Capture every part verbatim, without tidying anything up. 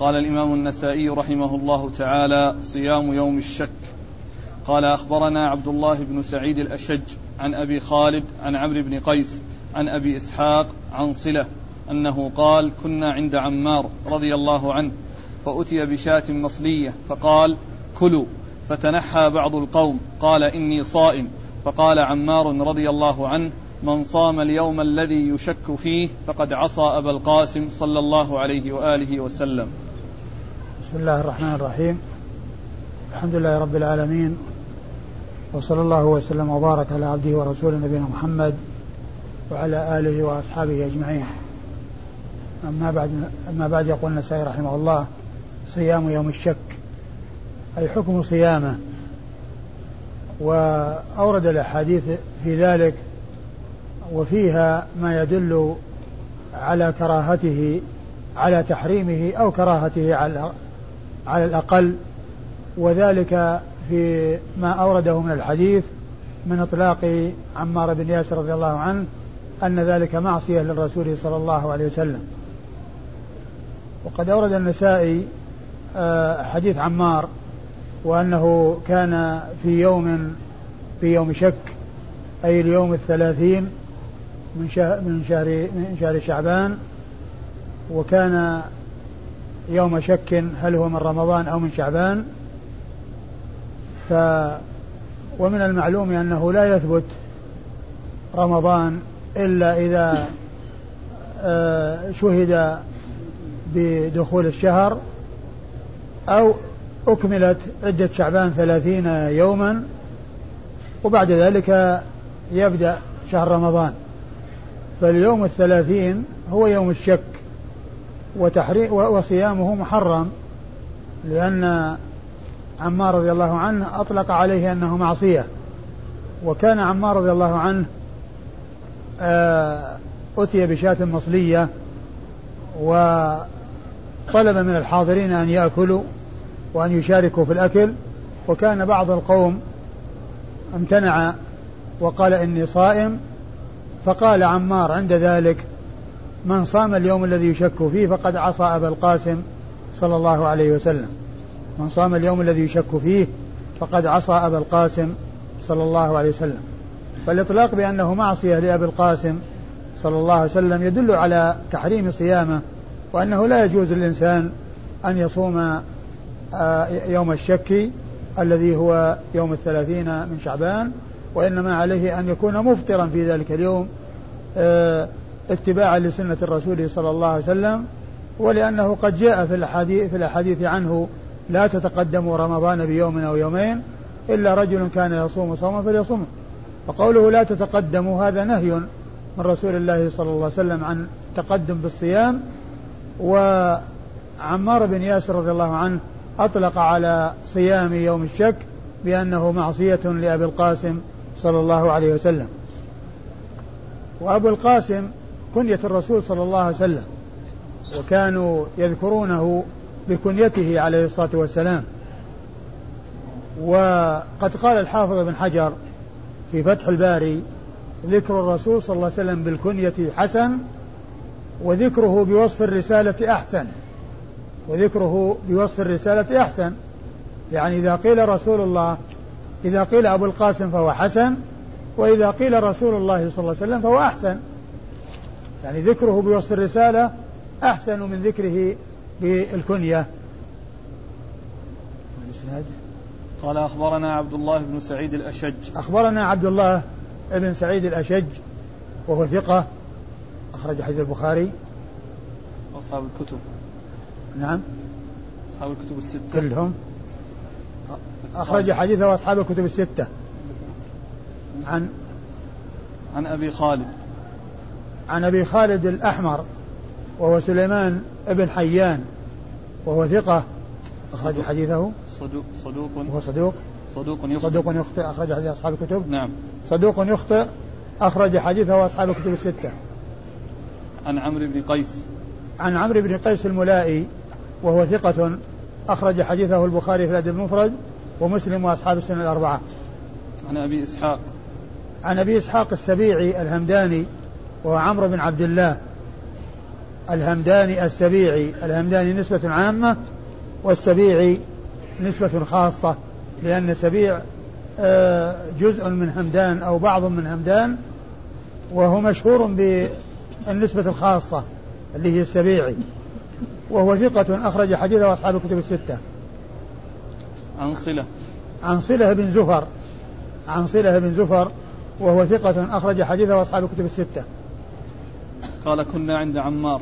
قال الإمام النسائي رحمه الله تعالى: صيام يوم الشك. قال: أخبرنا عبد الله بن سعيد الأشج عن أبي خالد عن عمرو بن قيس عن أبي إسحاق عن صلة أنه قال: كنا عند عمار رضي الله عنه فأتي بشاة مصلية فقال: كلوا، فتنحى بعض القوم قال: إني صائم، فقال عمار رضي الله عنه: من صام اليوم الذي يشك فيه فقد عصى أبا القاسم صلى الله عليه وآله وسلم. بسم الله الرحمن الرحيم، الحمد لله رب العالمين، وصلى الله وسلم وبارك على عبده ورسوله نبينا محمد وعلى آله وأصحابه أجمعين. أما بعد, أما بعد يقول النسائي رحمه الله: صيام يوم الشك، أي حكم صيامه. وأورد الأحاديث في ذلك، وفيها ما يدل على كراهته على تحريمه أو كراهته على, على الأقل، وذلك في ما أورده من الحديث من إطلاق عمار بن ياسر رضي الله عنه أن ذلك معصية للرسول صلى الله عليه وسلم. وقد أورد النسائي حديث عمار وأنه كان في يوم في يوم شك، أي اليوم الثلاثين من شهر من شهر شعبان، وكان يوم شك هل هو من رمضان أو من شعبان. ف ومن المعلوم أنه لا يثبت رمضان إلا إذا شهد بدخول الشهر أو أكملت عدة شعبان ثلاثين يوما، وبعد ذلك يبدأ شهر رمضان. فاليوم الثلاثين هو يوم الشك، وصيامه محرم، لأن عمار رضي الله عنه أطلق عليه أنه معصية. وكان عمار رضي الله عنه أتي بشاة مصلية وطلب من الحاضرين أن يأكلوا وأن يشاركوا في الأكل، وكان بعض القوم امتنع وقال: إني صائم، فقال عمار عند ذلك: من صام اليوم الذي يشك فيه فقد عصى أبا القاسم صلى الله عليه وسلم، من صام اليوم الذي يشك فيه فقد عصى أبا القاسم صلى الله عليه وسلم. فالإطلاق بأنه معصية لأبي القاسم صلى الله عليه وسلم يدل على تحريم صيامه، وأنه لا يجوز للإنسان أن يصوم يوم الشك الذي هو يوم الثلاثين من شعبان، وإنما عليه أن يكون مفطرا في ذلك اليوم اتباعا لسنة الرسول صلى الله عليه وسلم، ولأنه قد جاء في الحديث, في الحديث عنه: لا تتقدموا رمضان بيوم أو يومين إلا رجل كان يصوم صوما فليصومه. فقوله لا تتقدموا هذا نهي من رسول الله صلى الله عليه وسلم عن تقدم بالصيام. وعمار بن ياسر رضي الله عنه أطلق على صيام يوم الشك بأنه معصية لأبي القاسم صلى الله عليه وسلم. وأبو القاسم كنية الرسول صلى الله عليه وسلم، وكانوا يذكرونه بكنيته عليه الصلاة والسلام. وقد قال الحافظ بن حجر في فتح الباري: ذكر الرسول صلى الله عليه وسلم بالكنية حسن، وذكره بوصف الرسالة أحسن، وذكره بوصف الرسالة أحسن. يعني إذا قيل رسول الله إذا قيل أبو القاسم فهو حسن، وإذا قيل رسول الله صلى الله عليه وسلم فهو أحسن، يعني ذكره بوصف الرسالة أحسن من ذكره بالكنية. قال: أخبرنا عبد الله بن سعيد الأشج. أخبرنا عبد الله بن سعيد الأشج وهو ثقة، أخرج حديث البخاري وأصحاب الكتب. نعم، أصحاب الكتب الستة كلهم أخرج حديثه وأصحاب الكتب الستة. عن عن أبي خالد عن أبي خالد الأحمر وهو سليمان بن حيان وهو ثقة، أخرج حديثه صدوق صدوق وهو صدوق صدوق يخطئ صدوق يخطئ أخرج حديث أصحاب الكتب. نعم، صدوق يخطئ، أخرج حديثه وأصحاب الكتب الستة. عن عمرو بن قيس عن عمرو بن قيس الملائي وهو ثقة، أخرج حديثه البخاري في الأدب المفرد ومسلم وأصحاب السنة الأربعة. عن أبي إسحاق عن أبي إسحاق السبيعي الهمداني وهو عمرو بن عبد الله، الهمداني السبيعي. الهمداني نسبة عامة والسبيعي نسبة خاصة، لأن سبيع جزء من همدان أو بعض من همدان، وهو مشهور بالنسبة الخاصة اللي هي السبيعي، وهو ثقة أخرج حديثه أصحاب الكتب الستة. عن صلة عن صلة بن زفر عن صلة بن زفر وهو ثقة أخرج حديثه أصحاب الكتب الستة. قال كنا عند عمار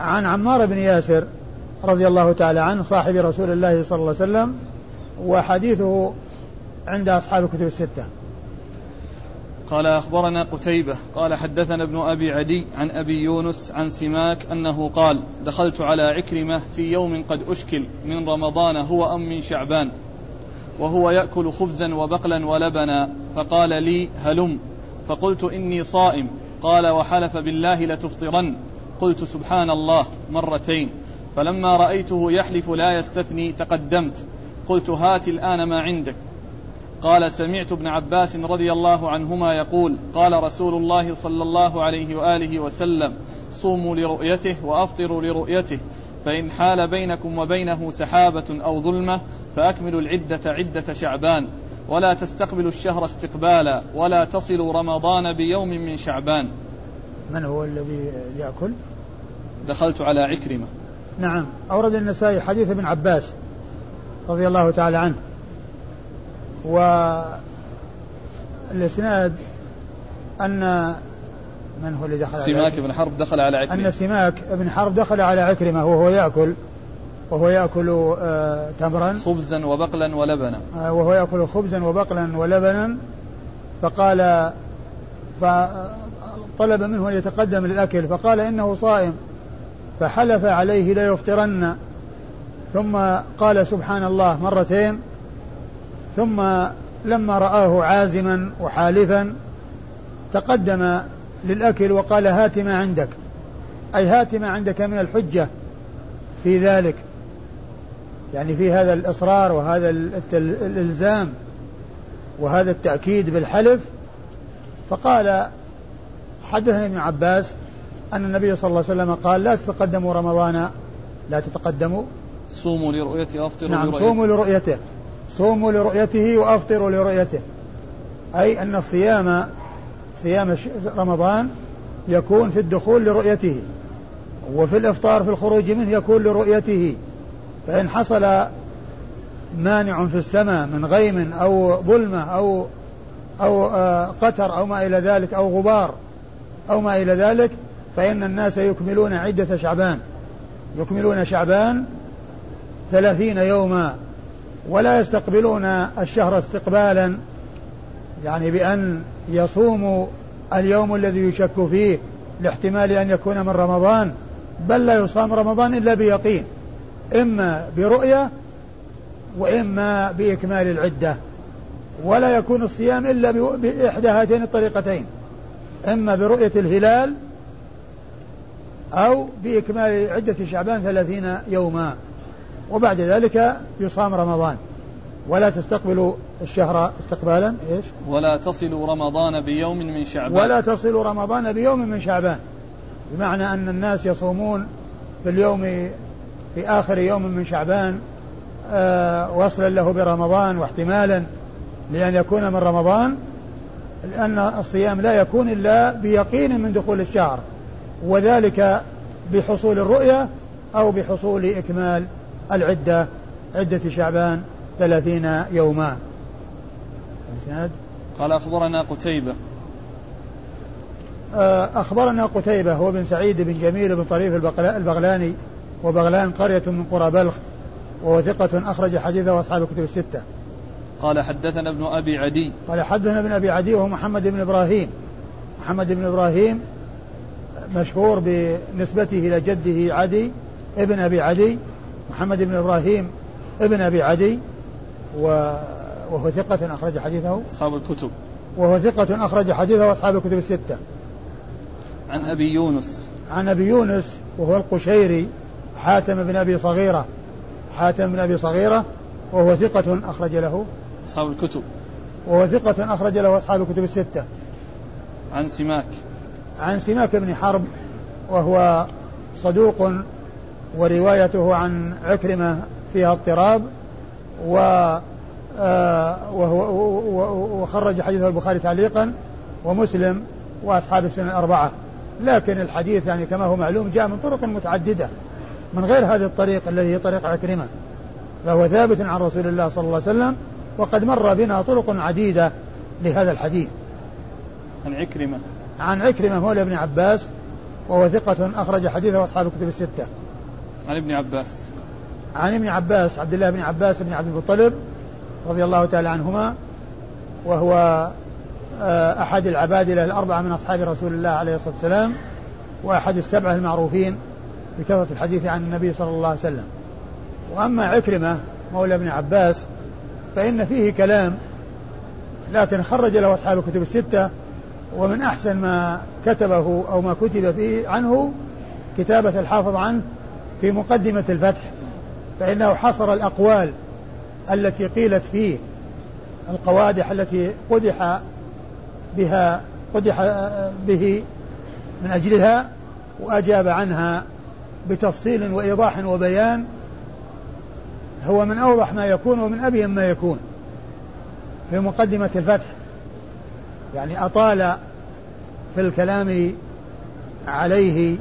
عن عمار بن ياسر رضي الله تعالى عنه صاحب رسول الله صلى الله عليه وسلم، وحديثه عند أصحاب الكتب الستة. قال أخبرنا قتيبة قال حدثنا ابن أبي عدي عن أبي يونس عن سماك أنه قال دخلت على عكرمة في يوم قد أشكل من رمضان هو أم من شعبان، وهو يأكل خبزا وبقلا ولبنا، فقال لي هلم، فقلت إني صائم، قال وحلف بالله لتفطرن، قلت سبحان الله مرتين، فلما رأيته يحلف لا يستثني تقدمت قلت هات الآن ما عندك. قال سمعت ابن عباس رضي الله عنهما يقول قال رسول الله صلى الله عليه وآله وسلم صوموا لرؤيته وأفطروا لرؤيته، فإن حال بينكم وبينه سحابة أو ظلمة فأكملوا العدة عدة شعبان، ولا تستقبلوا الشهر استقبالا، ولا تصلوا رمضان بيوم من شعبان. من هو الذي يأكل؟ دخلت على عكرمة. نعم. أورد النسائي حديث ابن عباس رضي الله تعالى عنه، والإسناد أن من هو اللي دخل على سماك بن حرب دخل على عكرمة، أن سماك بن حرب دخل على عكرمة وهو يأكل وهو يأكل آه تمرا خبزا وبقلا ولبنا آه وهو يأكل خبزا وبقلا ولبنا، فقال فطلب منه أن يتقدم للأكل فقال إنه صائم، فحلف عليه لا يفطرن، ثم قال سبحان الله مرتين، ثم لما رآه عازما وحالفا تقدم للأكل وقال هات ما عندك، أي هات ما عندك من الحجة في ذلك، يعني في هذا الإصرار وهذا الإلزام وهذا التأكيد بالحلف. فقال حدثني ابن عباس أن النبي صلى الله عليه وسلم قال لا تتقدموا رمضان، لا تتقدموا صوموا لرؤيته أفطروا نعم لرؤيته صوموا لرؤيته صوموا لرؤيته وأفطروا لرؤيته، أي أن الصيام صيام رمضان يكون في الدخول لرؤيته، وفي الإفطار في الخروج منه يكون لرؤيته، فإن حصل مانع في السماء من غيم أو ظلمة أو أو قتر أو ما إلى ذلك أو غبار أو ما إلى ذلك، فإن الناس يكملون عدة شعبان، يكملون شعبان ثلاثين يوما، ولا يستقبلون الشهر استقبالا، يعني بأن يصوموا اليوم الذي يشك فيه لاحتمال أن يكون من رمضان، بل لا يصام رمضان إلا بيقين، إما برؤية وإما بإكمال العدة، ولا يكون الصيام إلا بإحدى هاتين الطريقتين، إما برؤية الهلال أو بإكمال عدة شعبان ثلاثين يوما، وبعد ذلك يصام رمضان. ولا تستقبلوا الشهر استقبالا إيش؟ ولا تصلوا رمضان بيوم من شعبان ولا تصلوا رمضان بيوم من شعبان، بمعنى أن الناس يصومون في اليوم في آخر يوم من شعبان آه وصلا له برمضان واحتمالا لأن يكون من رمضان، لأن الصيام لا يكون إلا بيقين من دخول الشهر، وذلك بحصول الرؤية أو بحصول إكمال العدة عدة شعبان ثلاثين يوما. قال أخبرنا قتيبة أخبرنا قتيبة هو بن سعيد بن جميل بن طريف البغلاني، وبغلان قرية من قرى بلخ، وثقة أخرج حديثه وأصحاب الكتب الستة. قال حدثنا ابن أبي عدي قال حدثنا ابن أبي عدي وهو محمد بن إبراهيم محمد بن إبراهيم مشهور بنسبته إلى جده عدي ابن أبي عدي، محمد بن إبراهيم ابن أبي عدي، وهو ثقة أخرج حديثه أصحاب الكتب وهو ثقة أخرج حديثه أصحاب الكتب الستة. عن أبي يونس عن أبي يونس وهو القشيري حاتم بن أبي صغيرة حاتم بن أبي صغيرة وهو ثقة أخرج له أصحاب الكتب وهو ثقة أخرج له أصحاب الكتب الستة. عن سماك عن سماك بن حرب وهو صدوق وروايته عن عكرمة فيها اضطراب، وخرج حديث البخاري تعليقا ومسلم وأصحاب السنن الأربعة، لكن الحديث يعني كما هو معلوم جاء من طرق متعددة من غير هذا الطريق الذي هي طريق عكرمة، فهو ثابت عن رسول الله صلى الله عليه وسلم، وقد مر بنا طرق عديدة لهذا الحديث. عن عكرمة عن عكرمة مولى ابن عباس وهو ثقة أخرج حديثه أصحاب الكتب الستة. عن ابن عباس عن ابن عباس عبد الله بن عباس بن عبد المطلب رضي الله تعالى عنهما، وهو أحد العبادلة الأربعة من أصحاب رسول الله عليه الصلاة والسلام، وأحد السبعة المعروفين بكثرة الحديث عن النبي صلى الله عليه وسلم. وأما عكرمة مولى ابن عباس فإن فيه كلام، لكن خرج له أصحاب الكتب الستة، ومن أحسن ما كتبه أو ما كتب فيه عنه كتابة الحافظ عنه في مقدمة الفتح، فإنه حصر الأقوال التي قيلت فيه، القوادح التي قدح بها قدح به من أجلها، وأجاب عنها بتفصيل وإيضاح وبيان هو من أوضح ما يكون ومن أبين ما يكون في مقدمة الفتح. يعني أطال في الكلام عليه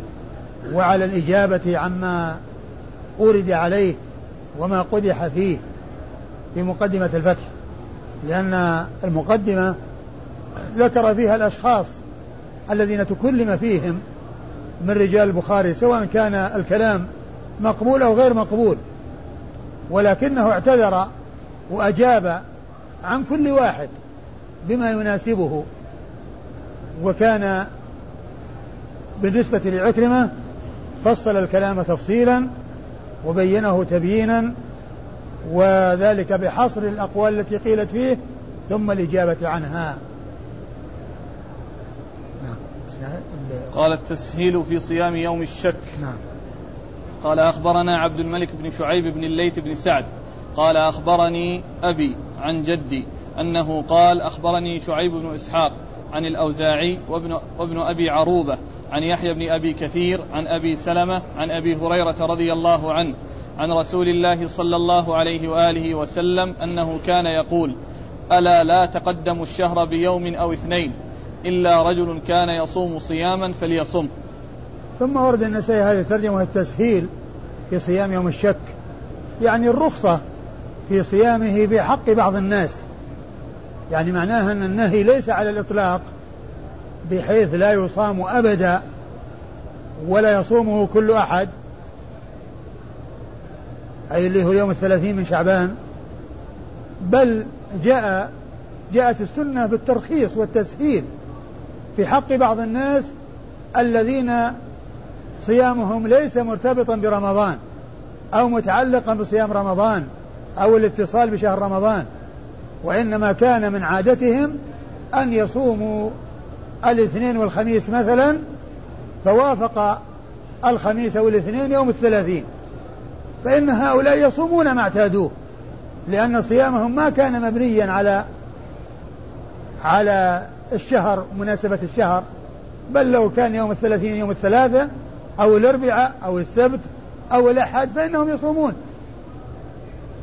وعلى الإجابة عما أورد عليه وما قدح فيه في مقدمة الفتح، لأن المقدمة ذكر فيها الأشخاص الذين تكلم فيهم من رجال البخاري، سواء كان الكلام مقبول أو غير مقبول، ولكنه اعتذر وأجاب عن كل واحد بما يناسبه. وكان بالنسبة لعكرمة فصل الكلام تفصيلا وبينه تبيينا، وذلك بحصر الأقوال التي قيلت فيه ثم الإجابة عنها. قال التسهيل في صيام يوم الشك. نعم. قال أخبرنا عبد الملك بن شعيب بن الليث بن سعد قال أخبرني أبي عن جدي أنه قال أخبرني شعيب بن إسحاق عن الأوزاعي وابن, وابن أبي عروبة عن يحيى بن أبي كثير عن أبي سلمة عن أبي هريرة رضي الله عنه عن رسول الله صلى الله عليه وآله وسلم أنه كان يقول: ألا لا تقدموا الشهر بيوم أو اثنين إلا رجل كان يصوم صياما فليصم. ثم ورد النسائي هذه الترجمة والتسهيل في صيام يوم الشك، يعني الرخصة في صيامه بحق بعض الناس، يعني معناها أن النهي ليس على الإطلاق بحيث لا يصام أبدا ولا يصومه كل أحد، أي اللي هو يوم الثلاثين من شعبان، بل جاء جاءت السنة بالترخيص والتسهيل في حق بعض الناس الذين صيامهم ليس مرتبطا برمضان أو متعلقا بصيام رمضان أو الاتصال بشهر رمضان، وإنما كان من عادتهم أن يصوموا الاثنين والخميس مثلا، فوافق الخميس والاثنين يوم الثلاثين، فإن هؤلاء يصومون ما اعتادوه، لأن صيامهم ما كان مبنيا على على الشهر مناسبة الشهر، بل لو كان يوم الثلاثين يوم الثلاثة أو الأربعاء أو السبت أو الأحد فإنهم يصومون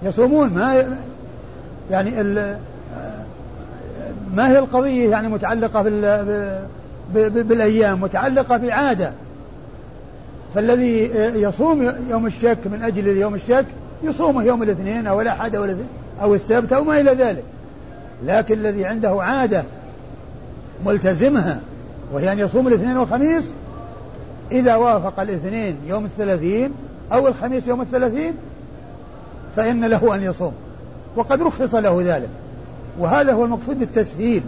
يصومون ما يعني ما هي القضية يعني متعلقة بالأيام، متعلقة بعادة، فالذي يصوم يوم الشك من أجل يوم الشك يصومه يوم الاثنين أو الأحد أو السبت أو ما إلى ذلك، لكن الذي عنده عادة ملتزمها وهي أن يصوم الاثنين والخميس، إذا وافق الاثنين يوم الثلاثين أو الخميس يوم الثلاثين فإن له أن يصوم، وقد رخص له ذلك، وهذا هو المقصود بالتسهيل،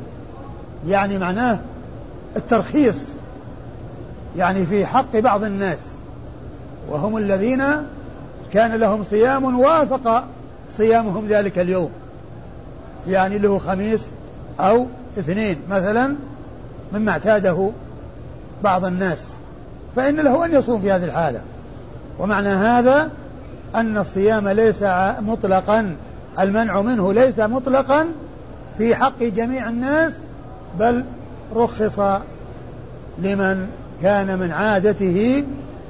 يعني معناه الترخيص، يعني في حق بعض الناس وهم الذين كان لهم صيام وافق صيامهم ذلك اليوم، يعني له خميس أو اثنين مثلا مما اعتاده بعض الناس، فإن له أن يصوم في هذه الحالة. ومعنى هذا أن الصيام ليس مطلقا، المنع منه ليس مطلقا في حق جميع الناس، بل رخص لمن كان من عادته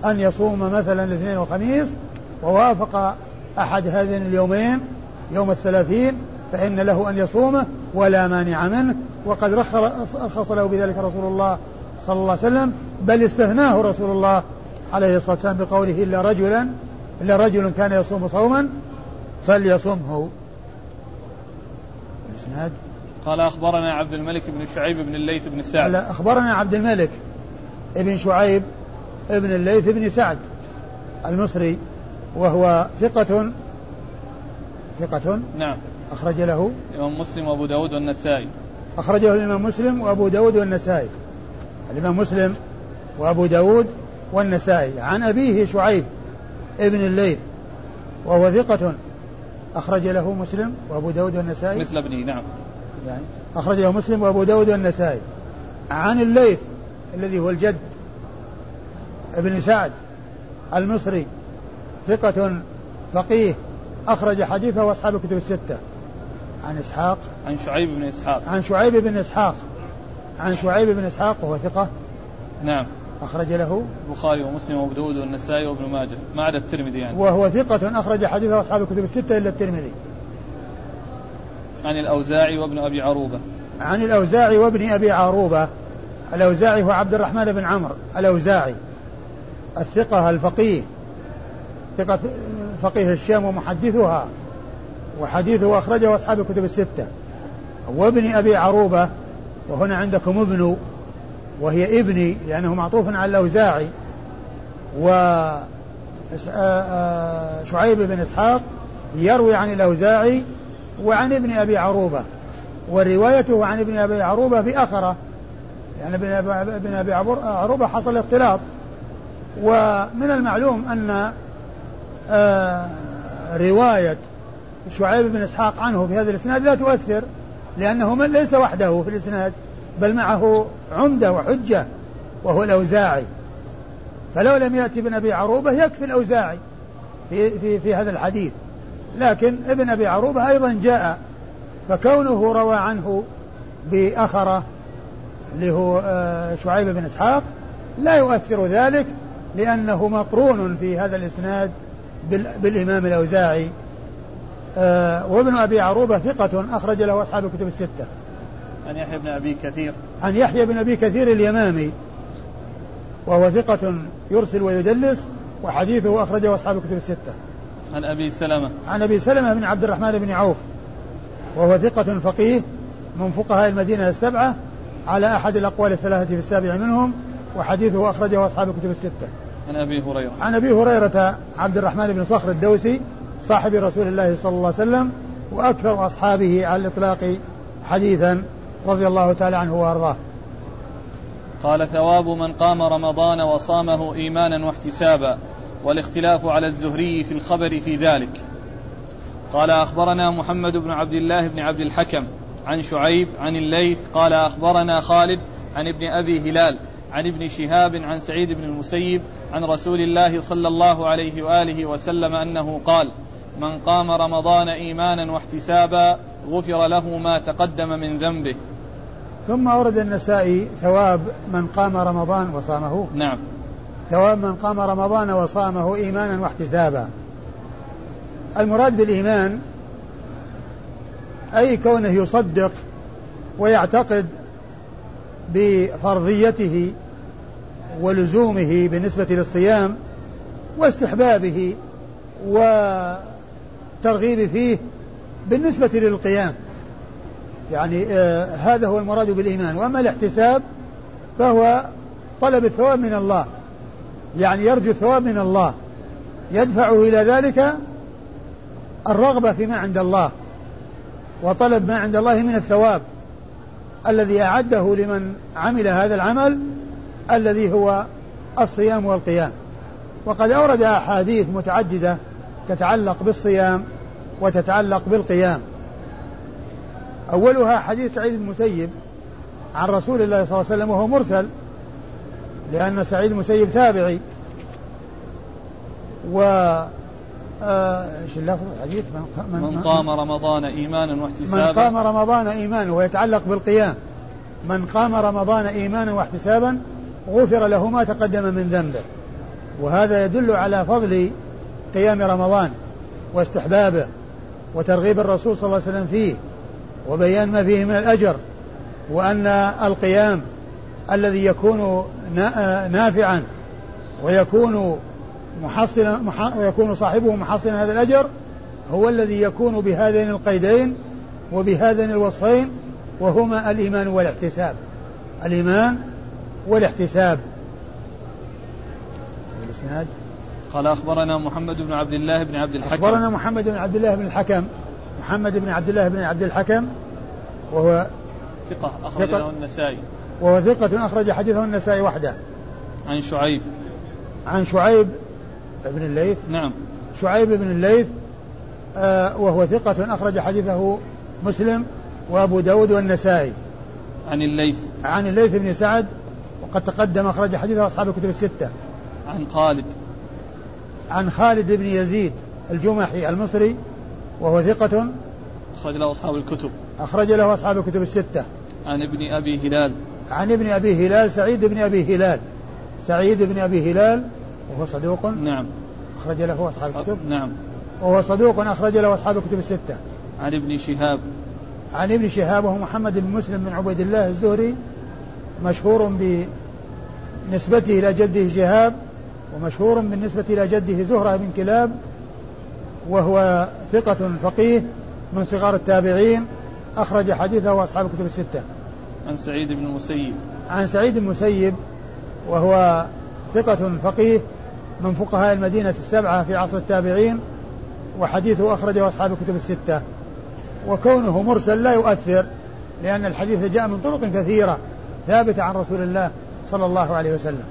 أن يصوم مثلا الاثنين والخميس ووافق أحد هذين اليومين يوم الثلاثين فإن له أن يصومه ولا مانع منه، وقد رخص له بذلك رسول الله صلى الله عليه وسلم، بل استثناه رسول الله عليه الصلاة والسلام بقوله إلا رجلا إلا رجل كان يصوم صوما فليصمه. الإسناد قال أخبرنا عبد الملك بن شعيب بن الليث بن سعد. أخبرنا عبد الملك بن شعيب بن الليث بن سعد المصري وهو ثقة ثقة نعم، أخرج له الإمام مسلم وأبو داود والنسائي. أخرجه الإمام مسلم وأبو داود والنسائي الإمام مسلم وأبو داود والنسائي عن أبيه شعيب ابن الليث وهو ثقة أخرج له مسلم وأبو داود والنسائي مثل ابنه نعم يعني أخرج له مسلم وأبو داود والنسائي عن الليث الذي هو الجد ابن سعد المصري ثقة فقيه أخرج حديثه وأصحاب الكتب الستة. عن إسحاق عن شعيب بن إسحاق عن شعيب بن إسحاق عن شعيب بن إسحاق وهو ثقة نعم أخرج له البخاري ومسلم وأبو داود والنسائي وابن ماجه ما عدا الترمذي يعني وهو ثقة أخرج حديثه أصحاب الكتب الستة إلا الترمذي. عن الأوزاعي وابن أبي عروبة عن الأوزاعي وابن أبي عروبة الأوزاعي هو عبد الرحمن بن عمرو الأوزاعي الثقة الفقيه ثقة فقيه الشام ومحدثها وحديثه أخرجه أصحاب الكتب الستة. وابن أبي عروبة وهنا عندكم ابن وهي ابني لأنه معطوف على الأوزاعي وشعيب بن إسحاق يروي عن الأوزاعي وعن ابن أبي عروبة وروايته عن ابن أبي عروبة بأخرة لأن يعني ابن أبي عروبة حصل اختلاط. ومن المعلوم أن رواية شعيب بن إسحاق عنه في هذا الإسناد لا تؤثر لأنه من ليس وحده في الإسناد بل معه عمدة وحجة وهو الأوزاعي، فلو لم يأتي ابن أبي عروبة يكفي الأوزاعي في, في, في هذا الحديث، لكن ابن أبي عروبة أيضا جاء فكونه روى عنه بأخرة له شعيب بن إسحاق لا يؤثر ذلك لأنه مقرون في هذا الإسناد بالإمام الأوزاعي. وابن أبي عروبة ثقة أخرج له أصحاب الكتب الستة. عن يحيى بن أبي كثير عن يحيى بن أبي كثير اليمامي وهو ثقة يرسل ويدلس وحديثه أخرجه أصحاب الكتب الستة. عن أبي سلمة عن أبي سلمة بن عبد الرحمن بن عوف وهو ثقة فقيه من فقهاء المدينة السبعة على أحد الأقوال الثلاثة في السابع منهم وحديثه أخرجه أصحاب الكتب الستة. عن أبي هريرة عن أبي هريرة عبد الرحمن بن صخر الدوسي صاحب رسول الله صلى الله عليه وسلم وأكثر أصحابه على الإطلاق حديثا رضي الله تعالى عنه وأرضاه. قال ثواب من قام رمضان وصامه إيمانا واحتسابا والاختلاف على الزهري في الخبر في ذلك. قال أخبرنا محمد بن عبد الله بن عبد الحكم عن شعيب عن الليث قال أخبرنا خالد عن ابن أبي هلال عن ابن شهاب عن سعيد بن المسيب عن رسول الله صلى الله عليه وآله وسلم أنه قال من قام رمضان إيمانا واحتسابا غفر له ما تقدم من ذنبه. ثم أورد النسائي ثواب من قام رمضان وصامه نعم ثواب من قام رمضان وصامه إيمانا واحتسابا. المراد بالإيمان أي كونه يصدق ويعتقد بفرضيته ولزومه بالنسبة للصيام واستحبابه وترغيب فيه بالنسبة للقيام يعني آه هذا هو المراد بالإيمان. وأما الاحتساب فهو طلب الثواب من الله يعني يرجو الثواب من الله يدفعه إلى ذلك الرغبة فيما عند الله وطلب ما عند الله من الثواب الذي أعده لمن عمل هذا العمل الذي هو الصيام والقيام. وقد أورد أحاديث متعددة تتعلق بالصيام وتتعلق بالقيام. أولها حديث سعيد بن المسيب عن رسول الله صلى الله عليه وسلم وهو مرسل لأن سعيد بن المسيب تابعي و ايش اللفظ الحديث من, من قام رمضان إيمانا واحتسابا من قام رمضان إيمانا ويتعلق بالقيام من قام رمضان إيمانا واحتسابا غفر له ما تقدم من ذنبه. وهذا يدل على فضل قيام رمضان واستحبابه وترغيب الرسول صلى الله عليه وسلم فيه وبيان ما فيه من الأجر، وأن القيام الذي يكون نافعا ويكون محصنا ويكون صاحبه محصنا هذا الأجر هو الذي يكون بهذين القيدين وبهذين الوصفين، وهما الإيمان والاحتساب، الإيمان والاحتساب. قال أخبرنا محمد بن عبد الله بن عبد الحكم أخبرنا محمد بن عبد الله بن الحكم محمد بن عبد الله بن عبد الحكم وهو ثقة أخرجه النسائي وهو ثقة أخرج حديثه النسائي وحده. عن شعيب عن شعيب بن الليث نعم شعيب بن الليث آه وهو ثقة أخرج حديثه مسلم وأبو داود والنسائي. عن الليث عن الليث بن سعد وقد تقدم أخرج حديثه أصحاب الكتب الستة. عن خالد عن خالد بن يزيد الجمحي المصري وهو ثقة أخرج له أصحاب الكتب أخرج له أصحاب الكتب الستة. عن ابن أبي هلال عن ابن أبي هلال سعيد بن أبي هلال سعيد بن أبي هلال وهو صدوق نعم أخرج له أصحاب الكتب نعم وهو صدوق أخرج له أصحاب الكتب الستة. عن ابن شهاب عن ابن شهاب وهو محمد بن مسلم بن عبيد الله الزهري مشهور بنسبته إلى جده شهاب ومشهور بالنسبة إلى جده زهرة بن كلاب، وهو ثقة فقيه من صغار التابعين أخرج حديثه وأصحاب الكتب الستة. عن سعيد بن المسيب عن سعيد بن المسيب وهو ثقة فقيه من فقهاء المدينة السبعة في عصر التابعين وحديثه أخرجه أصحاب الكتب الستة. وكونه مرسل لا يؤثر لأن الحديث جاء من طرق كثيرة ثابتة عن رسول الله صلى الله عليه وسلم.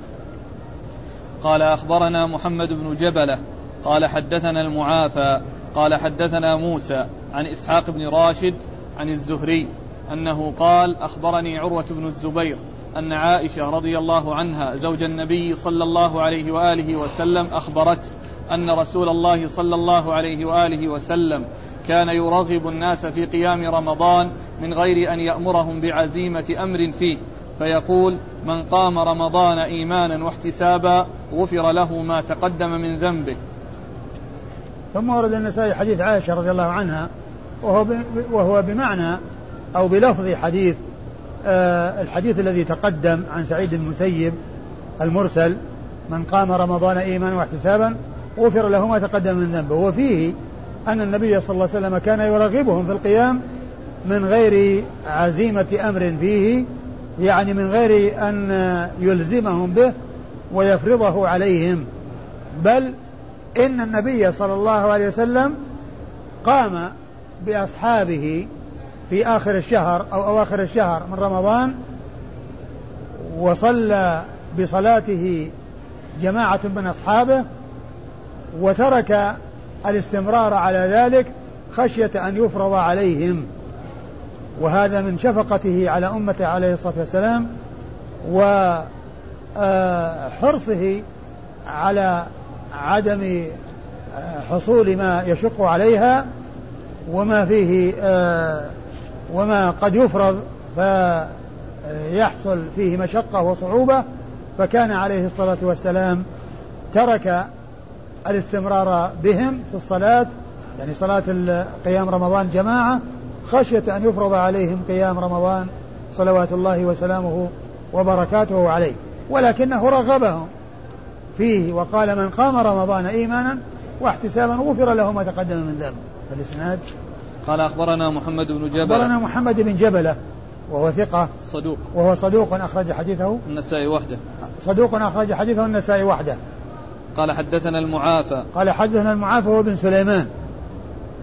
قال أخبرنا محمد بن جبلة قال حدثنا المعافى قال حدثنا موسى عن إسحاق بن راشد عن الزهري أنه قال أخبرني عروة بن الزبير أن عائشة رضي الله عنها زوج النبي صلى الله عليه وآله وسلم أخبرت أن رسول الله صلى الله عليه وآله وسلم كان يرغب الناس في قيام رمضان من غير أن يأمرهم بعزيمة أمر فيه، فيقول من قام رمضان إيمانا واحتسابا غفر له ما تقدم من ذنبه. ثم ورد النسائي حديث عائشة رضي الله عنها وهو بمعنى أو بلفظ حديث آه الحديث الذي تقدم عن سعيد المسيب المرسل من قام رمضان إيمانا واحتسابا غفر له ما تقدم من ذنبه، وفيه أن النبي صلى الله عليه وسلم كان يرغبهم في القيام من غير عزيمة أمر فيه، يعني من غير أن يلزمهم به ويفرضه عليهم، بل إن النبي صلى الله عليه وسلم قام بأصحابه في آخر الشهر أو أواخر الشهر من رمضان وصلى بصلاته جماعة من أصحابه وترك الاستمرار على ذلك خشية أن يفرض عليهم، وهذا من شفقته على أمته عليه الصلاة والسلام وحرصه على عدم حصول ما يشق عليها وما فيه وما قد يفرض فيحصل فيه مشقة وصعوبة، فكان عليه الصلاة والسلام ترك الاستمرار بهم في الصلاة، يعني صلاة قيام رمضان جماعة، خشية أن يفرض عليهم قيام رمضان صلوات الله وسلامه وبركاته عليه، ولكنه رغبهم فيه وقال من قام رمضان إيمانا واحتسابا غفر له ما تقدم من ذنبه. فالإسناد قال أخبرنا محمد بن جبلة أخبرنا محمد بن جبلة وهو ثقة صدوق وهو صدوق أخرج حديثه النسائي وحده صدوق أخرج حديثه النسائي وحده. قال حدثنا المعافى قال حدثنا المعافى وابن سليمان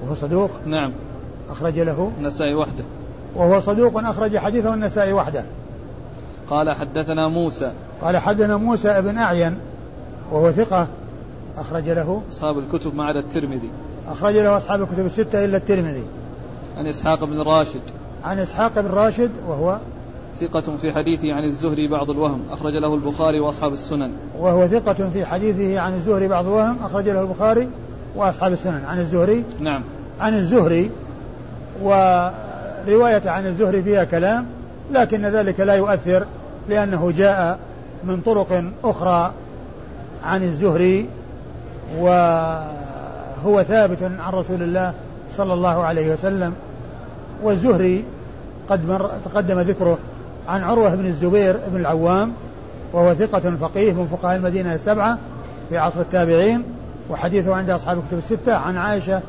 وهو صدوق نعم أخرج له النسائي وحده وهو صدوق أخرج حديثه النسائي وحده. قال حدثنا موسى قال حدثنا موسى بن أعين وهو ثقة أخرج له أصحاب الكتب ما عدا الترمذي أخرج له أصحاب الكتب الستة إلا الترمذي. عن إسحاق بن راشد عن إسحاق بن راشد وهو ثقة في حديثه عن الزهري بعض الوهم أخرج له البخاري وأصحاب السنن وهو ثقة في حديثه عن الزهري بعض الوهم أخرج له البخاري وأصحاب السنن. عن الزهري نعم عن الزهري ورواية عن الزهري فيها كلام لكن ذلك لا يؤثر لأنه جاء من طرق أخرى عن الزهري، وهو ثابت عن رسول الله صلى الله عليه وسلم. والزهري قد تقدم ذكره عن عروة بن الزبير بن العوام، وهو ثقة فقيه من فقهاء المدينة السبعة في عصر التابعين، وحديثه عند أصحاب الكتب الستة، عن عائشة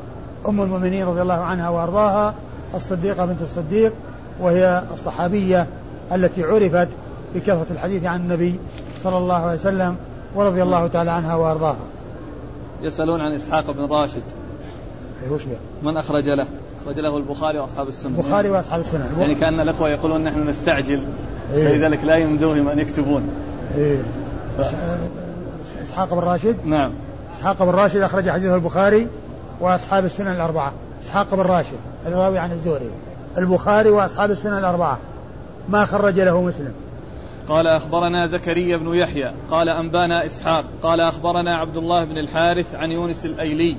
أم المؤمنين رضي الله عنها وأرضاها الصديقة بنت الصديق، وهي الصحابية التي عرفت بكثرة الحديث عن النبي صلى الله عليه وسلم ورضي الله تعالى عنها وأرضاها. يسألون عن إسحاق بن راشد، من أخرج له؟ أخرج له البخاري وأصحاب السنن. البخاري وأصحاب السنن يعني كأن الأخوة يقولون نحن نستعجل، إيه؟ فلذلك لا يمدوهم أن يكتبون. إيه ف... إسحاق بن راشد، نعم، إسحاق بن راشد أخرج حديثه البخاري وأصحاب السنن الأربعة. إسحاق بن راشد الراوي عن الزهري، البخاري وأصحاب السنن الأربعة، ما خرج له مسلم. قال أخبرنا زكريا بن يحيى قال أنبانا إسحاق قال أخبرنا عبد الله بن الحارث عن يونس الأيلي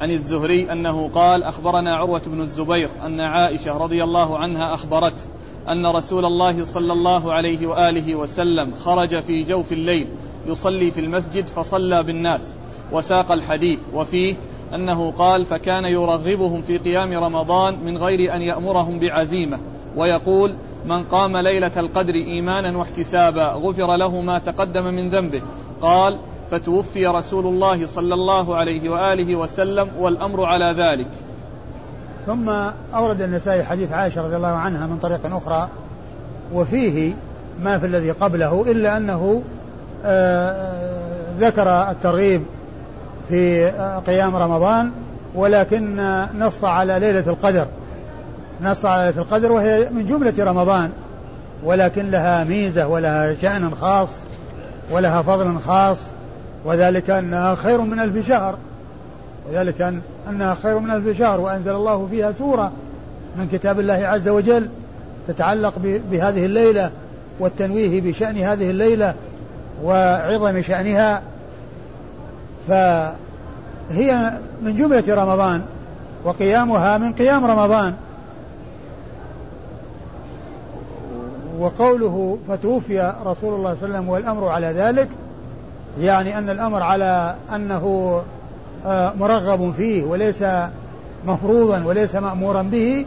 عن الزهري أنه قال أخبرنا عروة بن الزبير أن عائشة رضي الله عنها أخبرت أن رسول الله صلى الله عليه وآله وسلم خرج في جوف الليل يصلي في المسجد فصلى بالناس، وساق الحديث وفيه أنه قال فكان يرغبهم في قيام رمضان من غير أن يأمرهم بعزيمة، ويقول من قام ليلة القدر إيمانا واحتسابا غفر له ما تقدم من ذنبه. قال فتوفي رسول الله صلى الله عليه وآله وسلم والأمر على ذلك. ثم أورد النسائي حديث عائشة رضي الله عنها من طريق أخرى وفيه ما في الذي قبله، إلا أنه ذكر الترغيب في قيام رمضان، ولكن نص على ليلة القدر، نص على ليلة القدر وهي من جملة رمضان، ولكن لها ميزة ولها شأن خاص ولها فضل خاص، وذلك أنها خير من ألف شهر، وذلك أنها خير من ألف شهر، وأنزل الله فيها سورة من كتاب الله عز وجل تتعلق بهذه الليلة والتنويه بشأن هذه الليلة وعظم شأنها، فهي من جملة رمضان وقيامها من قيام رمضان. وقوله فتوفي رسول الله صلى الله عليه وسلم والأمر على ذلك، يعني أن الأمر على أنه مرغب فيه وليس مفروضا وليس مأمورا به،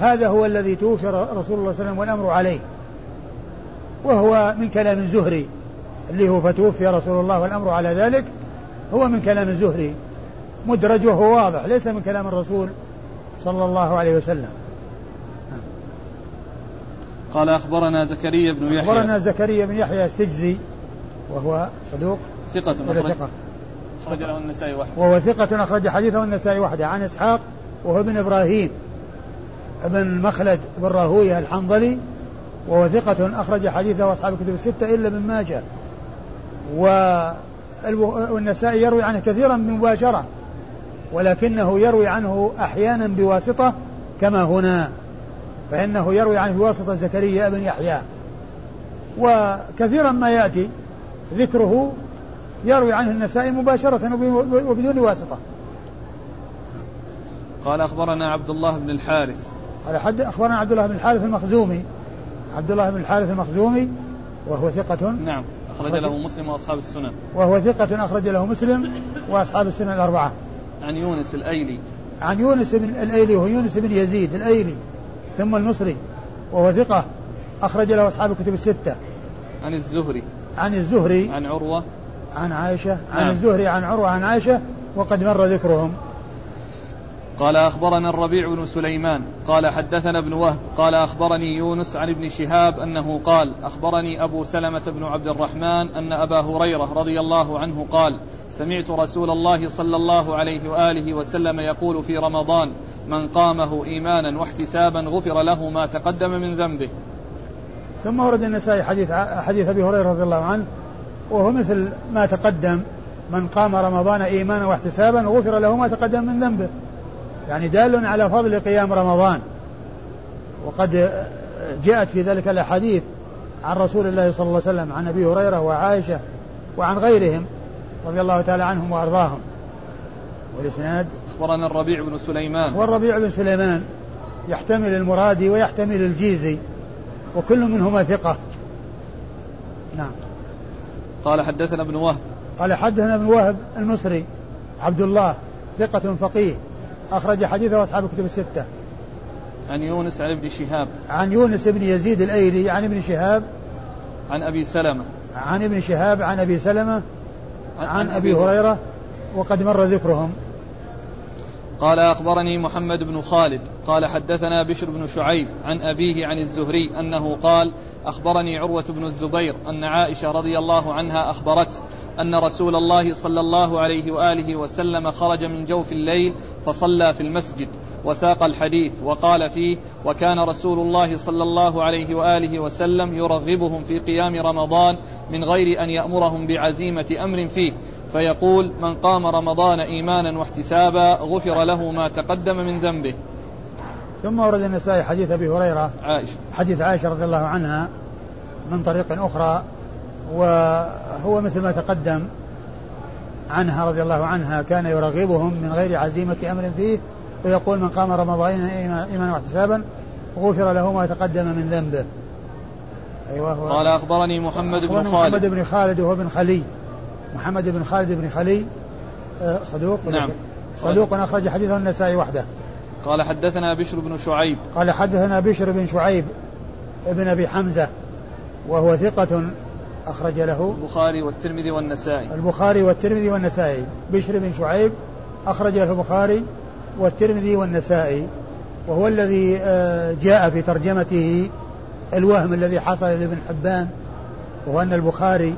هذا هو الذي توفي رسول الله صلى الله عليه وسلم والأمر عليه، وهو من كلام الزهري، اللي هو فتوفي رسول الله والأمر على ذلك هو من كلام الزهري مدرج وهو واضح، ليس من كلام الرسول صلى الله عليه وسلم. قال أخبرنا زكريا بن يحيى أخبرنا زكريا بن يحيى السجزي، وهو صدوق ثقة أخرج له النسائي وحده، وهو ثقة أخرج حديثه النسائي وحده، عن إسحاق وهو ابن إبراهيم ابن مخلد بن راهويه الحنظلي، وهو ثقة أخرج حديثه أصحاب الكتب الستة إلا ابن ماجه، والنسائي يروي عنه كثيرا مباشرة، ولكنه يروي عنه أحيانا بواسطة كما هنا، فإنه يروي عنه بواسطة زكريا بن يحيى، وكثيرا ما يأتي ذكره يروي عنه النسائي مباشرة وبدون واسطة. قال أخبرنا عبد الله بن الحارث قال حد أخبرنا عبد الله بن الحارث المخزومي عبد الله بن الحارث المخزومي وهو ثقة، نعم، أخرج له مسلم وأصحاب السنن، وهو ثقة أخرج له مسلم وأصحاب السنن الأربعة، عن يونس الأيلي عن يونس بن الأيلي هو يونس بن يزيد الأيلي ثم المصري، وهو ثقة أخرج له أصحاب الكتب الستة، عن الزهري عن الزهري عن عروة عن عائشة عن نعم. الزهري عن عروة عن عائشة، وقد مر ذكرهم. قال أخبرنا الربيع بن سليمان قال حدثنا ابن وهب قال أخبرني يونس عن ابن شهاب أنه قال أخبرني أبو سلمة بن عبد الرحمن أن أبا هريرة رضي الله عنه قال سمعت رسول الله صلى الله عليه وآله وسلم يقول في رمضان من قامه إيمانا واحتسابا غفر له ما تقدم من ذنبه. ثم ورد النسائي حديث حديث أبي هريرة رضي الله عنه وهو مثل ما تقدم، من قام رمضان إيمانا واحتسابا غفر له ما تقدم من ذنبه، يعني دال على فضل قيام رمضان، وقد جاءت في ذلك الأحاديث عن رسول الله صلى الله عليه وسلم عن أبي هريرة وعائشة وعن غيرهم رضي الله تعالى عنهم وأرضاهم. والإسناد أخبرنا الربيع بن سليمان والربيع بن سليمان يحتمل المرادي ويحتمل الجيزي، وكل منهما ثقة، نعم. قال حدثنا ابن وهب قال حدثنا ابن وهب المصري عبد الله ثقة فقيه أخرج حديثه أصحاب الكتب الستة. عن يونس عن ابن شهاب عن يونس بن يزيد الأيلي عن ابن شهاب عن أبي سلمة عن ابن شهاب عن أبي سلمة عن, عن أبي هريرة وقد مر ذكرهم. قال أخبرني محمد بن خالد قال حدثنا بشر بن شعيب عن أبيه عن الزهري أنه قال أخبرني عروة بن الزبير أن عائشة رضي الله عنها أخبرت أن رسول الله صلى الله عليه وآله وسلم خرج من جوف الليل فصلى في المسجد وساق الحديث وقال فيه وكان رسول الله صلى الله عليه وآله وسلم يرغبهم في قيام رمضان من غير أن يأمرهم بعزيمة أمر فيه فيقول من قام رمضان إيمانا واحتسابا غفر له ما تقدم من ذنبه. ثم ورد النسائي حديث أبي هريرة عائشة حديث عائشة رضي الله عنها من طريق أخرى وهو مثل ما تقدم عنها رضي الله عنها كان يرغبهم من غير عزيمة أمر فيه ويقول من قام رمضان إيمانا واحتسابا غفر له ما تقدم من ذنبه. أيوه. قال أخبرني محمد بن خالد محمد بن خالد وهو بن خلي محمد بن خالد بن خلي صدوق نعم صدوق أخرج حديثه النسائي وحده. قال حدثنا بشر بن شعيب قال حدثنا بشر بن شعيب ابن أبي حمزة وهو ثقة أخرج له البخاري والترمذي والنسائي البخاري والترمذي والنسائي بشر بن شعيب أخرج له البخاري والترمذي والنسائي وهو الذي جاء في ترجمته الوهم الذي حصل لابن حبان وهو أن البخاري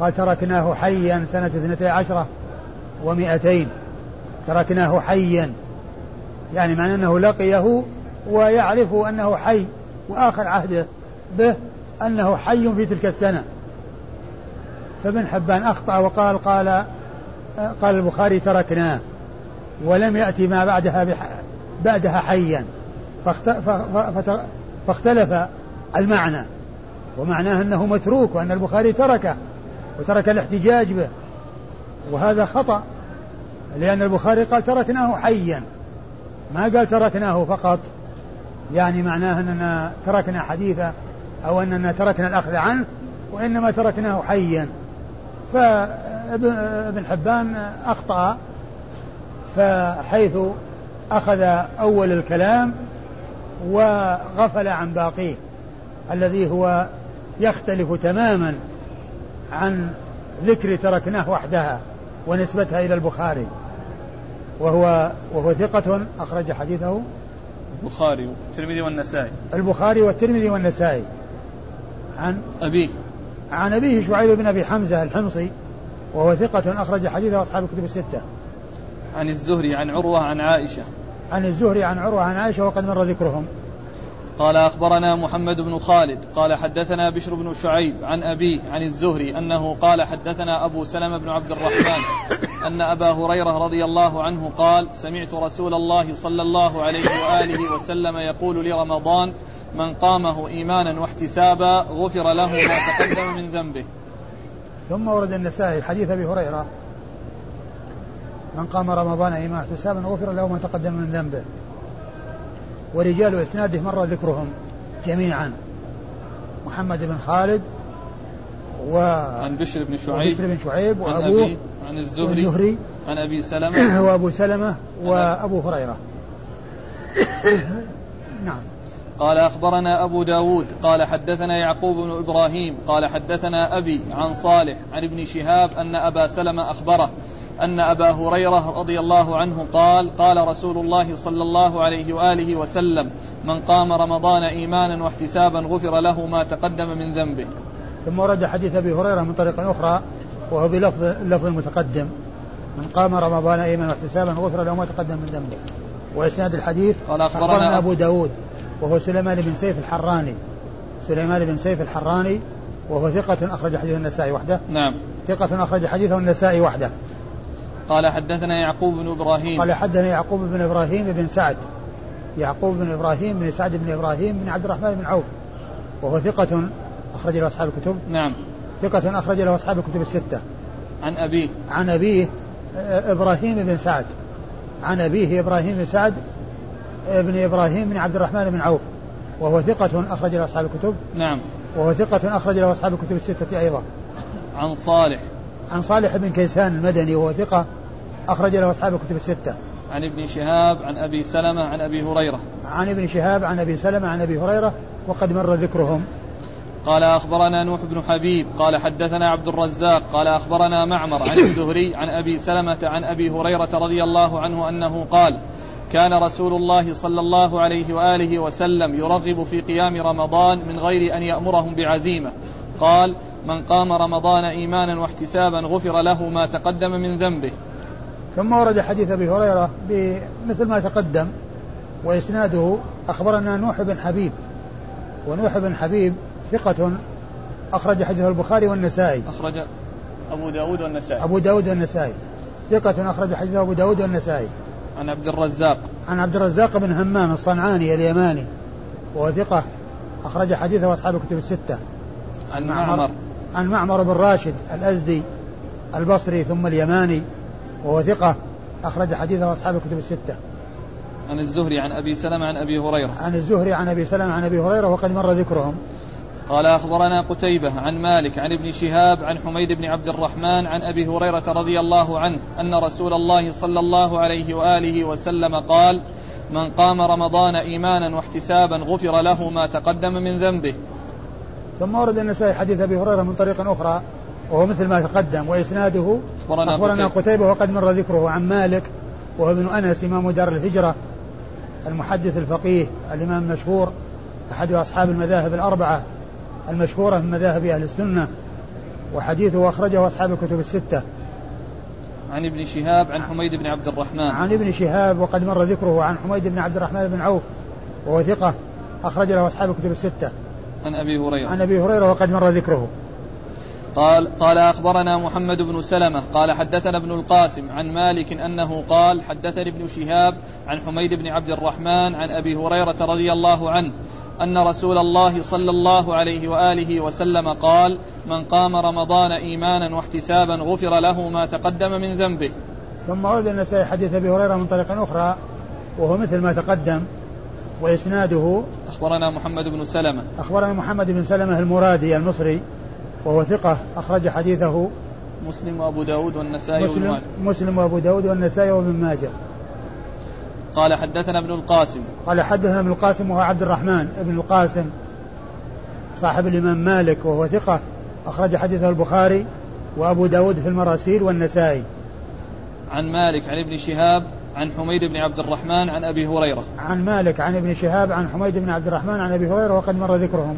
قال تركناه حيا سنة اثنتي عشرة ومئتين تركناه حيا يعني معنى أنه لقيه ويعرف أنه حي وآخر عهده به أنه حي في تلك السنة. فابن حبان أخطأ وقال قال قال البخاري تركناه ولم يأتي ما بعدها بعدها حيا فاختلف المعنى ومعناه أنه متروك وأن البخاري تركه وترك الاحتجاج به وهذا خطأ لأن البخاري قال تركناه حيا ما قال تركناه فقط يعني معناه أننا تركنا حديثه أو أننا تركنا الأخذ عنه وإنما تركناه حيا فابن حبان أخطأ فحيث أخذ أول الكلام وغفل عن باقيه الذي هو يختلف تماما عن ذكر تركناه وحدها ونسبتها إلى البخاري وهو وهو ثقة أخرج حديثه البخاري والترمذي والنسائي البخاري والترمذي والنسائي عن أبيه عن أبيه شعيب بن أبي حمزة الحمصي وهو ثقة أخرج حديثه أصحاب الكتب الستة. عن الزهري عن عروة عن عائشة عن الزهري عن عروة عن عائشة وقد مر ذكرهم. قال أخبرنا محمد بن خالد قال حدثنا بشر بن شعيب عن أبيه عن الزهري أنه قال حدثنا أبو سلمة بن عبد الرحمن أن أبا هريرة رضي الله عنه قال سمعت رسول الله صلى الله عليه وآله وسلم يقول لرمضان من قامه إيمانا واحتسابا غفر له ما تقدم من ذنبه. ثم ورد النسائي حديث أبي هريرة من قام رمضان إيمانا واحتسابا غفر له ما تقدم من ذنبه ورجال إسناده مر ذكرهم جميعا محمد بن خالد و عن بشر بن شعيب, وبشر بن شعيب وأبوه عن الزهري عن أبي سلمة وأبو سلمة وأبو هريرة. نعم. قال أخبرنا أبو داود قال حدثنا يعقوب بن إبراهيم قال حدثنا أبي عن صالح عن ابن شهاب أن أبا سلمة أخبره أن أبا هريرة رضي الله عنه قال قال رسول الله صلى الله عليه وآله وسلم من قام رمضان إيمانا واحتسابا غفر له ما تقدم من ذنبه. ثم ورد حديث أبي هريرة من طريق أخرى وهو بلفظ اللفظ المتقدم من قام رمضان إيمانا واحتسابا غفر له ما تقدم من ذنبه. وإسناد الحديث قال أخبرنا أبو داود وهو سليمان بن سيف الحراني سليمان بن سيف الحراني وهو ثقة أخرج حديث النسائي وحده. نعم ثقة أخرج حديثه النسائي وحده. قال حدثنا يعقوب بن إبراهيم قال حدثنا يعقوب بن إبراهيم بن سعد يعقوب بن إبراهيم بن سعد بن إبراهيم بن عبد الرحمن بن عوف وهو ثقة أخرج له أصحاب الكتب. نعم ثقة أخرج له أصحاب الكتب الستة. عن أبيه عن أبيه إبراهيم بن سعد عن أبيه إبراهيم بن سعد ابن إبراهيم بن عبد الرحمن بن عوف وهو ثقة أخرج له أصحاب الكتب. نعم وهو ثقة أخرج له أصحاب الكتب الستة أيضا. عن صالح عن صالح بن كيسان المدني وهو ثقة أخرج له أصحاب الكتب الستة. عن ابن شهاب عن أبي سلمة عن أبي هريرة عن ابن شهاب عن أبي سلمة عن أبي هريرة وقد مر ذكرهم. قال أخبرنا نوح بن حبيب قال حدثنا عبد الرزاق قال أخبرنا معمر عن الزهري عن أبي سلمة عن أبي هريرة رضي الله عنه أنه قال كان رسول الله صلى الله عليه وآله وسلم يرغب في قيام رمضان من غير أن يأمرهم بعزيمة. قال من قام رمضان إيمانا واحتسابا غفر له ما تقدم من ذنبه. ثم ورد حديث أبي هريرة بمثل ما تقدم وإسناده أخبرنا نوح بن حبيب. ونوح بن حبيب ثقة أخرج حديث البخاري والنسائي أخرج أبو داود والنسائي أبو داود والنسائي ثقة أخرج حديث أبو داود والنسائي. عن عبد الرزاق عن عبد الرزاق بن همام الصنعاني اليماني وهو ثقة أخرج حديثه أصحاب الكتب الستة. عن معمر عن معمر بن راشد الأزدي البصري ثم اليماني وهو ثقة أخرج حديثه أصحاب الكتب الستة. عن الزهري عن أبي سلمة عن أبي هريرة عن الزهري عن أبي سلمة عن أبي هريرة وقد مر ذكرهم. قال أخبرنا قتيبة عن مالك عن ابن شهاب عن حميد بن عبد الرحمن عن أبي هريرة رضي الله عنه أن رسول الله صلى الله عليه وآله وسلم قال من قام رمضان إيمانا واحتسابا غفر له ما تقدم من ذنبه. ثم ورد النسائي حديث أبي هريرة من طريق أخرى وهو مثل ما تقدم وإسناده أخبرنا, أخبرنا قتيبة وقد مر ذكره. عن مالك وهو ابن أنس إمام دار الهجرة المحدث الفقيه الإمام المشهور أحد أصحاب المذاهب الأربعة المشهورة من مذاهب أهل السنة وحديثه أخرجه أصحاب الكتب الستة. عن ابن شهاب عن حميد بن عبد الرحمن عن ابن شهاب وقد مر ذكره. عن حميد بن عبد الرحمن بن عوف وهو ثقة أخرج له أصحاب الكتب الستة. عن أبي هريرة عن أبي هريرة وقد مر ذكره. قال قال أخبرنا محمد بن سلمة قال حدثنا ابن القاسم عن مالك أنه قال حدثني ابن شهاب عن حميد بن عبد الرحمن عن أبي هريرة رضي الله عنه أن رسول الله صلى الله عليه وآله وسلم قال من قام رمضان إيمانا واحتسابا غفر له ما تقدم من ذنبه. ثم ورد النسائي حديث أبي هريرة من طريق أخرى وهو مثل ما تقدم وإسناده أخبرنا محمد بن سلمة أخبرنا محمد بن سلمة المرادي المصري وهو ثقة أخرج حديثه مسلم وأبو داود والنسائي مسلم, مسلم وأبو داود والنسائي وابن ماجه. قال حدثنا ابن القاسم قال حدثنا ابن القاسم وهو عبد الرحمن ابن القاسم صاحب الإمام مالك وهو ثقة أخرج حديثه البخاري وأبو داود في المراسيل والنسائي. عن مالك عن ابن شهاب عن حميد بن عبد الرحمن عن أبي هريرة عن مالك عن ابن شهاب عن حميد بن عبد الرحمن عن أبي هريرة وقد مر ذكرهم.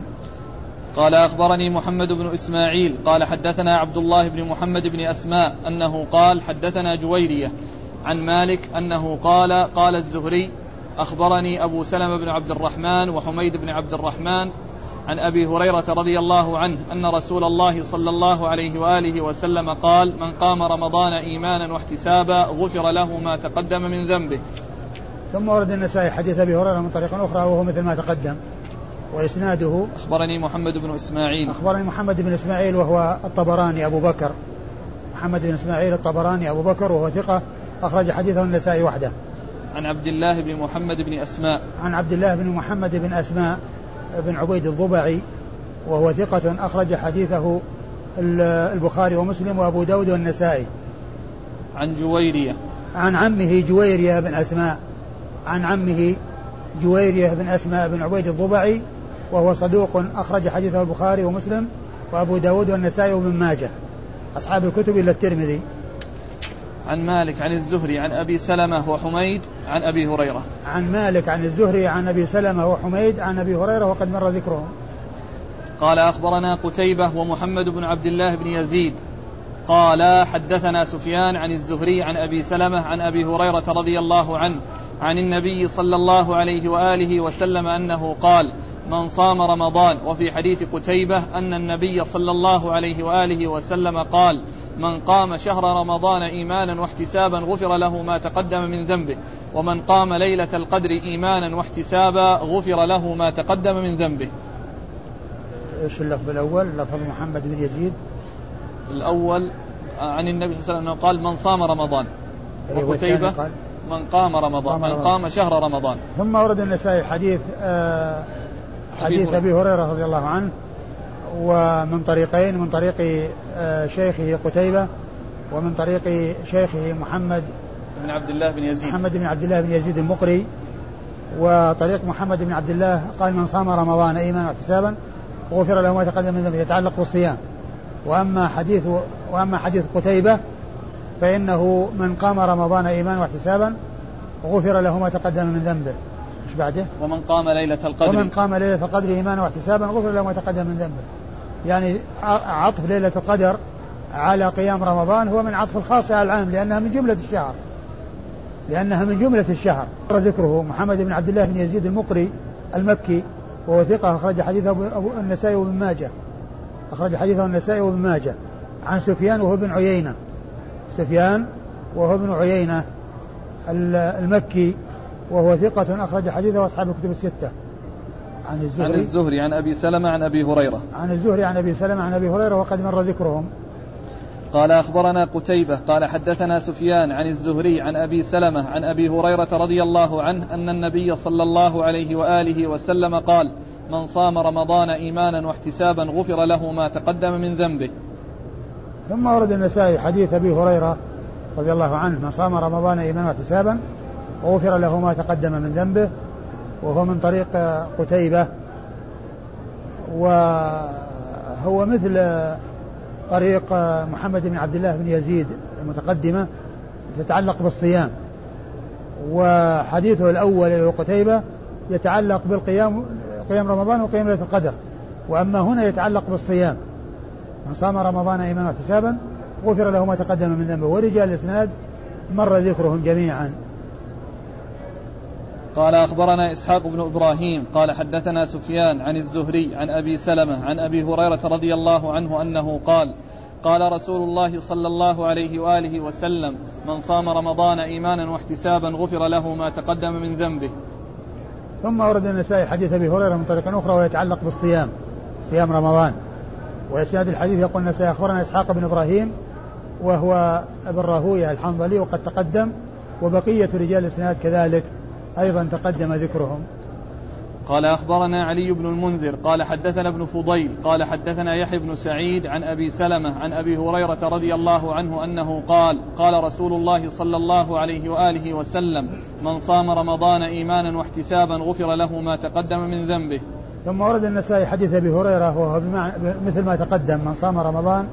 قال أخبرني محمد بن إسماعيل قال حدثنا عبد الله بن محمد بن أسماء أنه قال حدثنا جويرية عن مالك أنه قال قال الزهري أخبرني أبو سلمة بن عبد الرحمن وحميد بن عبد الرحمن عن أبي هريرة رضي الله عنه أن رسول الله صلى الله عليه وآله وسلم قال من قام رمضان إيمانا واحتسابا غفر له ما تقدم من ذنبه. ثم ورد النسائي حديث أبي هريرة من طريق أخرى وهو مثل ما تقدم وإسناده أخبرني محمد بن إسماعيل أخبرني محمد بن إسماعيل وهو الطبراني أبو بكر محمد بن إسماعيل الطبراني أبو بكر وهو ثقة أخرج حديثه النسائي وحده. عن عبد الله بن محمد بن أسماء عن عبد الله بن محمد بن أسماء بن عبيد الضبعي وهو ثقة أخرج حديثه البخاري ومسلم وأبو داود والنسائي. عن جويرية عن عمه جويرية بن أسماء عن عمه جويرية بن أسماء بن عبيد الضبعي وهو صدوق أخرج حديثه البخاري ومسلم وأبو داود والنسائي وابن ماجه أصحاب الكتب إلا الترمذي. عن مالك عن الزهري عن أبي سلمة وحميد عن أبي هريرة عن مالك عن الزهري عن أبي سلمة وحميد عن أبي هريرة وقد مر ذكرهم. قال أخبرنا قتيبة ومحمد بن عبد الله بن يزيد قال حدثنا سفيان عن الزهري عن أبي سلمة عن أبي هريرة رضي الله عنه عن النبي صلى الله عليه وآله وسلم أنه قال من صام رمضان. وفي حديث قتيبة أن النبي صلى الله عليه وآله وسلم قال من قام شهر رمضان إيمانا واحتسابا غفر له ما تقدم من ذنبه ومن قام ليلة القدر إيمانا واحتسابا غفر له ما تقدم من ذنبه. إيش اللفظ الأول؟ لفظ محمد بن يزيد الأول عن النبي صلى الله عليه وسلم قال من صام رمضان وقتيبة من قام رمضان من قام شهر رمضان. ثم ورد النسائي حديث آه حديث أبي هريرة رضي الله عنه ومن طريقين، من طريق شيخه قتيبة ومن طريق شيخه محمد بن عبد الله بن يزيد محمد بن عبد الله بن يزيد المقري. وطريق محمد بن عبد الله قال: من صام رمضان ايمانا واحتسابا غفر له ما تقدم من ذنبه، يتعلق بالصيام. واما حديث واما حديث قتيبة فانه من قام رمضان ايمانا واحتسابا غفر له ما تقدم من ذنبه. ايش بعده؟ ومن قام ليلة القدر ومن قام ليلة القدر ايمانا واحتسابا غفر له ما تقدم من ذنبه. يعني عطف ليلة القدر على قيام رمضان هو من عطف الخاص على العام، لانها من جملة الشهر لأنها من جملة الشهر. ذكره محمد بن عبد الله بن يزيد المقري المكي وهو ثقة، أخرج حديثه النسائي وابن ماجه أخرج حديثه النسائي وابن ماجه عن سفيان وهو بن عيينة سفيان وهو بن عيينة المكي وهو ثقة، أخرج حديثه أصحاب الكتب الستة. عن الزهري عن الزهري عن أبي سلمة عن أبي هريرة عن الزهري عن أبي سلمة عن أبي هريرة وقد مر ذكرهم. قال: أخبرنا قتيبة قال: حدثنا سفيان عن الزهري عن أبي سلمة عن أبي هريرة رضي الله عنه أن النبي صلى الله عليه وآله وسلم قال: من صام رمضان إيمانا واحتسابا غفر له ما تقدم من ذنبه. ثم ورد النسائي حديث أبي هريرة رضي الله عنه: من صام رمضان إيمانا واحتسابا غفر له ما تقدم من ذنبه، وهو من طريق قتيبة، وهو مثل طريق محمد بن عبد الله بن يزيد المتقدمة تتعلق بالصيام، وحديثه الأول لقتيبة يتعلق بالقيام قيام رمضان وقيام ليلة القدر، وأما هنا يتعلق بالصيام. من صام رمضان إيمانا واحتسابا غفر له ما تقدم من ذنبه. ورجال الإسناد مر ذكرهم جميعا. قال: أخبرنا إسحاق بن إبراهيم قال: حدثنا سفيان عن الزهري عن أبي سلمة عن أبي هريرة رضي الله عنه أنه قال: قال رسول الله صلى الله عليه وآله وسلم: من صام رمضان إيمانا واحتسابا غفر له ما تقدم من ذنبه. ثم أورد النسائي حديث أبي هريرة من طريق أخرى ويتعلق بالصيام، صيام رمضان. وإسناد الحديث يقول النسائي: أخبرنا إسحاق بن إبراهيم وهو ابن راهويه الحنظلي وقد تقدم، وبقية رجال الإسناد كذلك أيضا تقدم ذكرهم. قال: أخبرنا علي بن المنذر قال: حدثنا ابن فضيل قال: حدثنا يحيى بن سعيد عن أبي سلمة عن أبي هريرة رضي الله عنه أنه قال: قال رسول الله صلى الله عليه وآله وسلم: من صام رمضان إيمانا واحتسابا غفر له ما تقدم من ذنبه. ثم ورد النسائي حديث أبي هريرة وهو مثل ما تقدم: من صام رمضان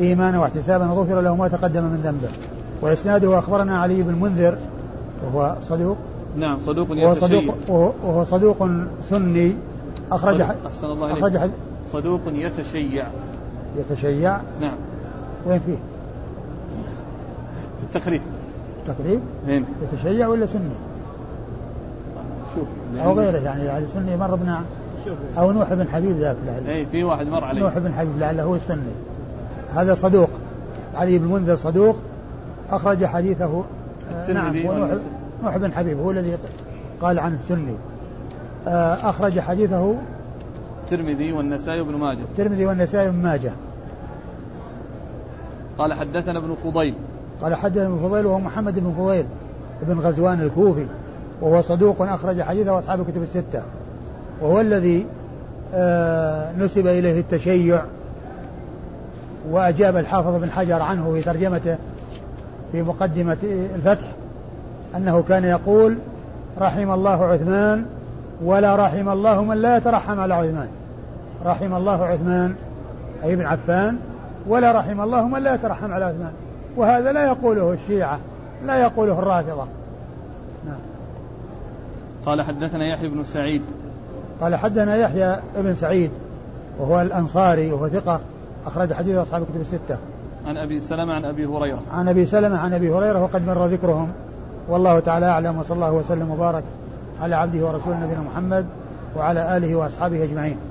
إيمانا واحتسابا غفر له ما تقدم من ذنبه. وإسناده: أخبرنا علي بن المنذر وهو صدوق نعم صدوق يتشيع وهو صدوق سني أخرج أحسن الله أخرج حد صدوق يتشيع يتشيع نعم وين فيه في التقريب التقريب هين. يتشيع ولا سني شوف أو غيره، يعني على سني مر بنا أو نوح بن حبيب ذاك لعله إيه في واحد مر عليه نوح بن حبيب لعله هو السني. هذا صدوق علي بن المنذر صدوق أخرج حديثه آه نعم نوح بن حبيب هو الذي قال عنه سني. أخرج حديثه الترمذي والنسائي بن ماجه الترمذي والنسائي بن ماجه. قال: حدثنا ابن فضيل قال: حدثنا ابن فضيل وهو محمد بن فضيل ابن غزوان الكوفي وهو صدوق أخرج حديثه أصحاب الكتب الستة، وهو الذي نسب إليه التشيع، وأجاب الحافظ بن حجر عنه في ترجمته في مقدمة الفتح أنه كان يقول: رحم الله عثمان ولا رحم الله من لا يترحم على عثمان. رحم الله عثمان أي ابن عفان ولا رحم الله من لا يترحم على عثمان. وهذا لا يقوله الشيعة، لا يقوله الرافضة. نعم. قال: حدثنا يحيى بن سعيد قال: حدثنا يحيى بن سعيد وهو الأنصاري وهو ثقة أخرج حديث أصحاب الكتب الستة. عن أبي سلمة عن أبي هريرة عن أبي سلمة عن أبي هريرة وقد مر ذكرهم. والله تعالى أعلم، وصلى الله وسلم وبارك على عبده ورسوله نبينا محمد وعلى آله وأصحابه أجمعين.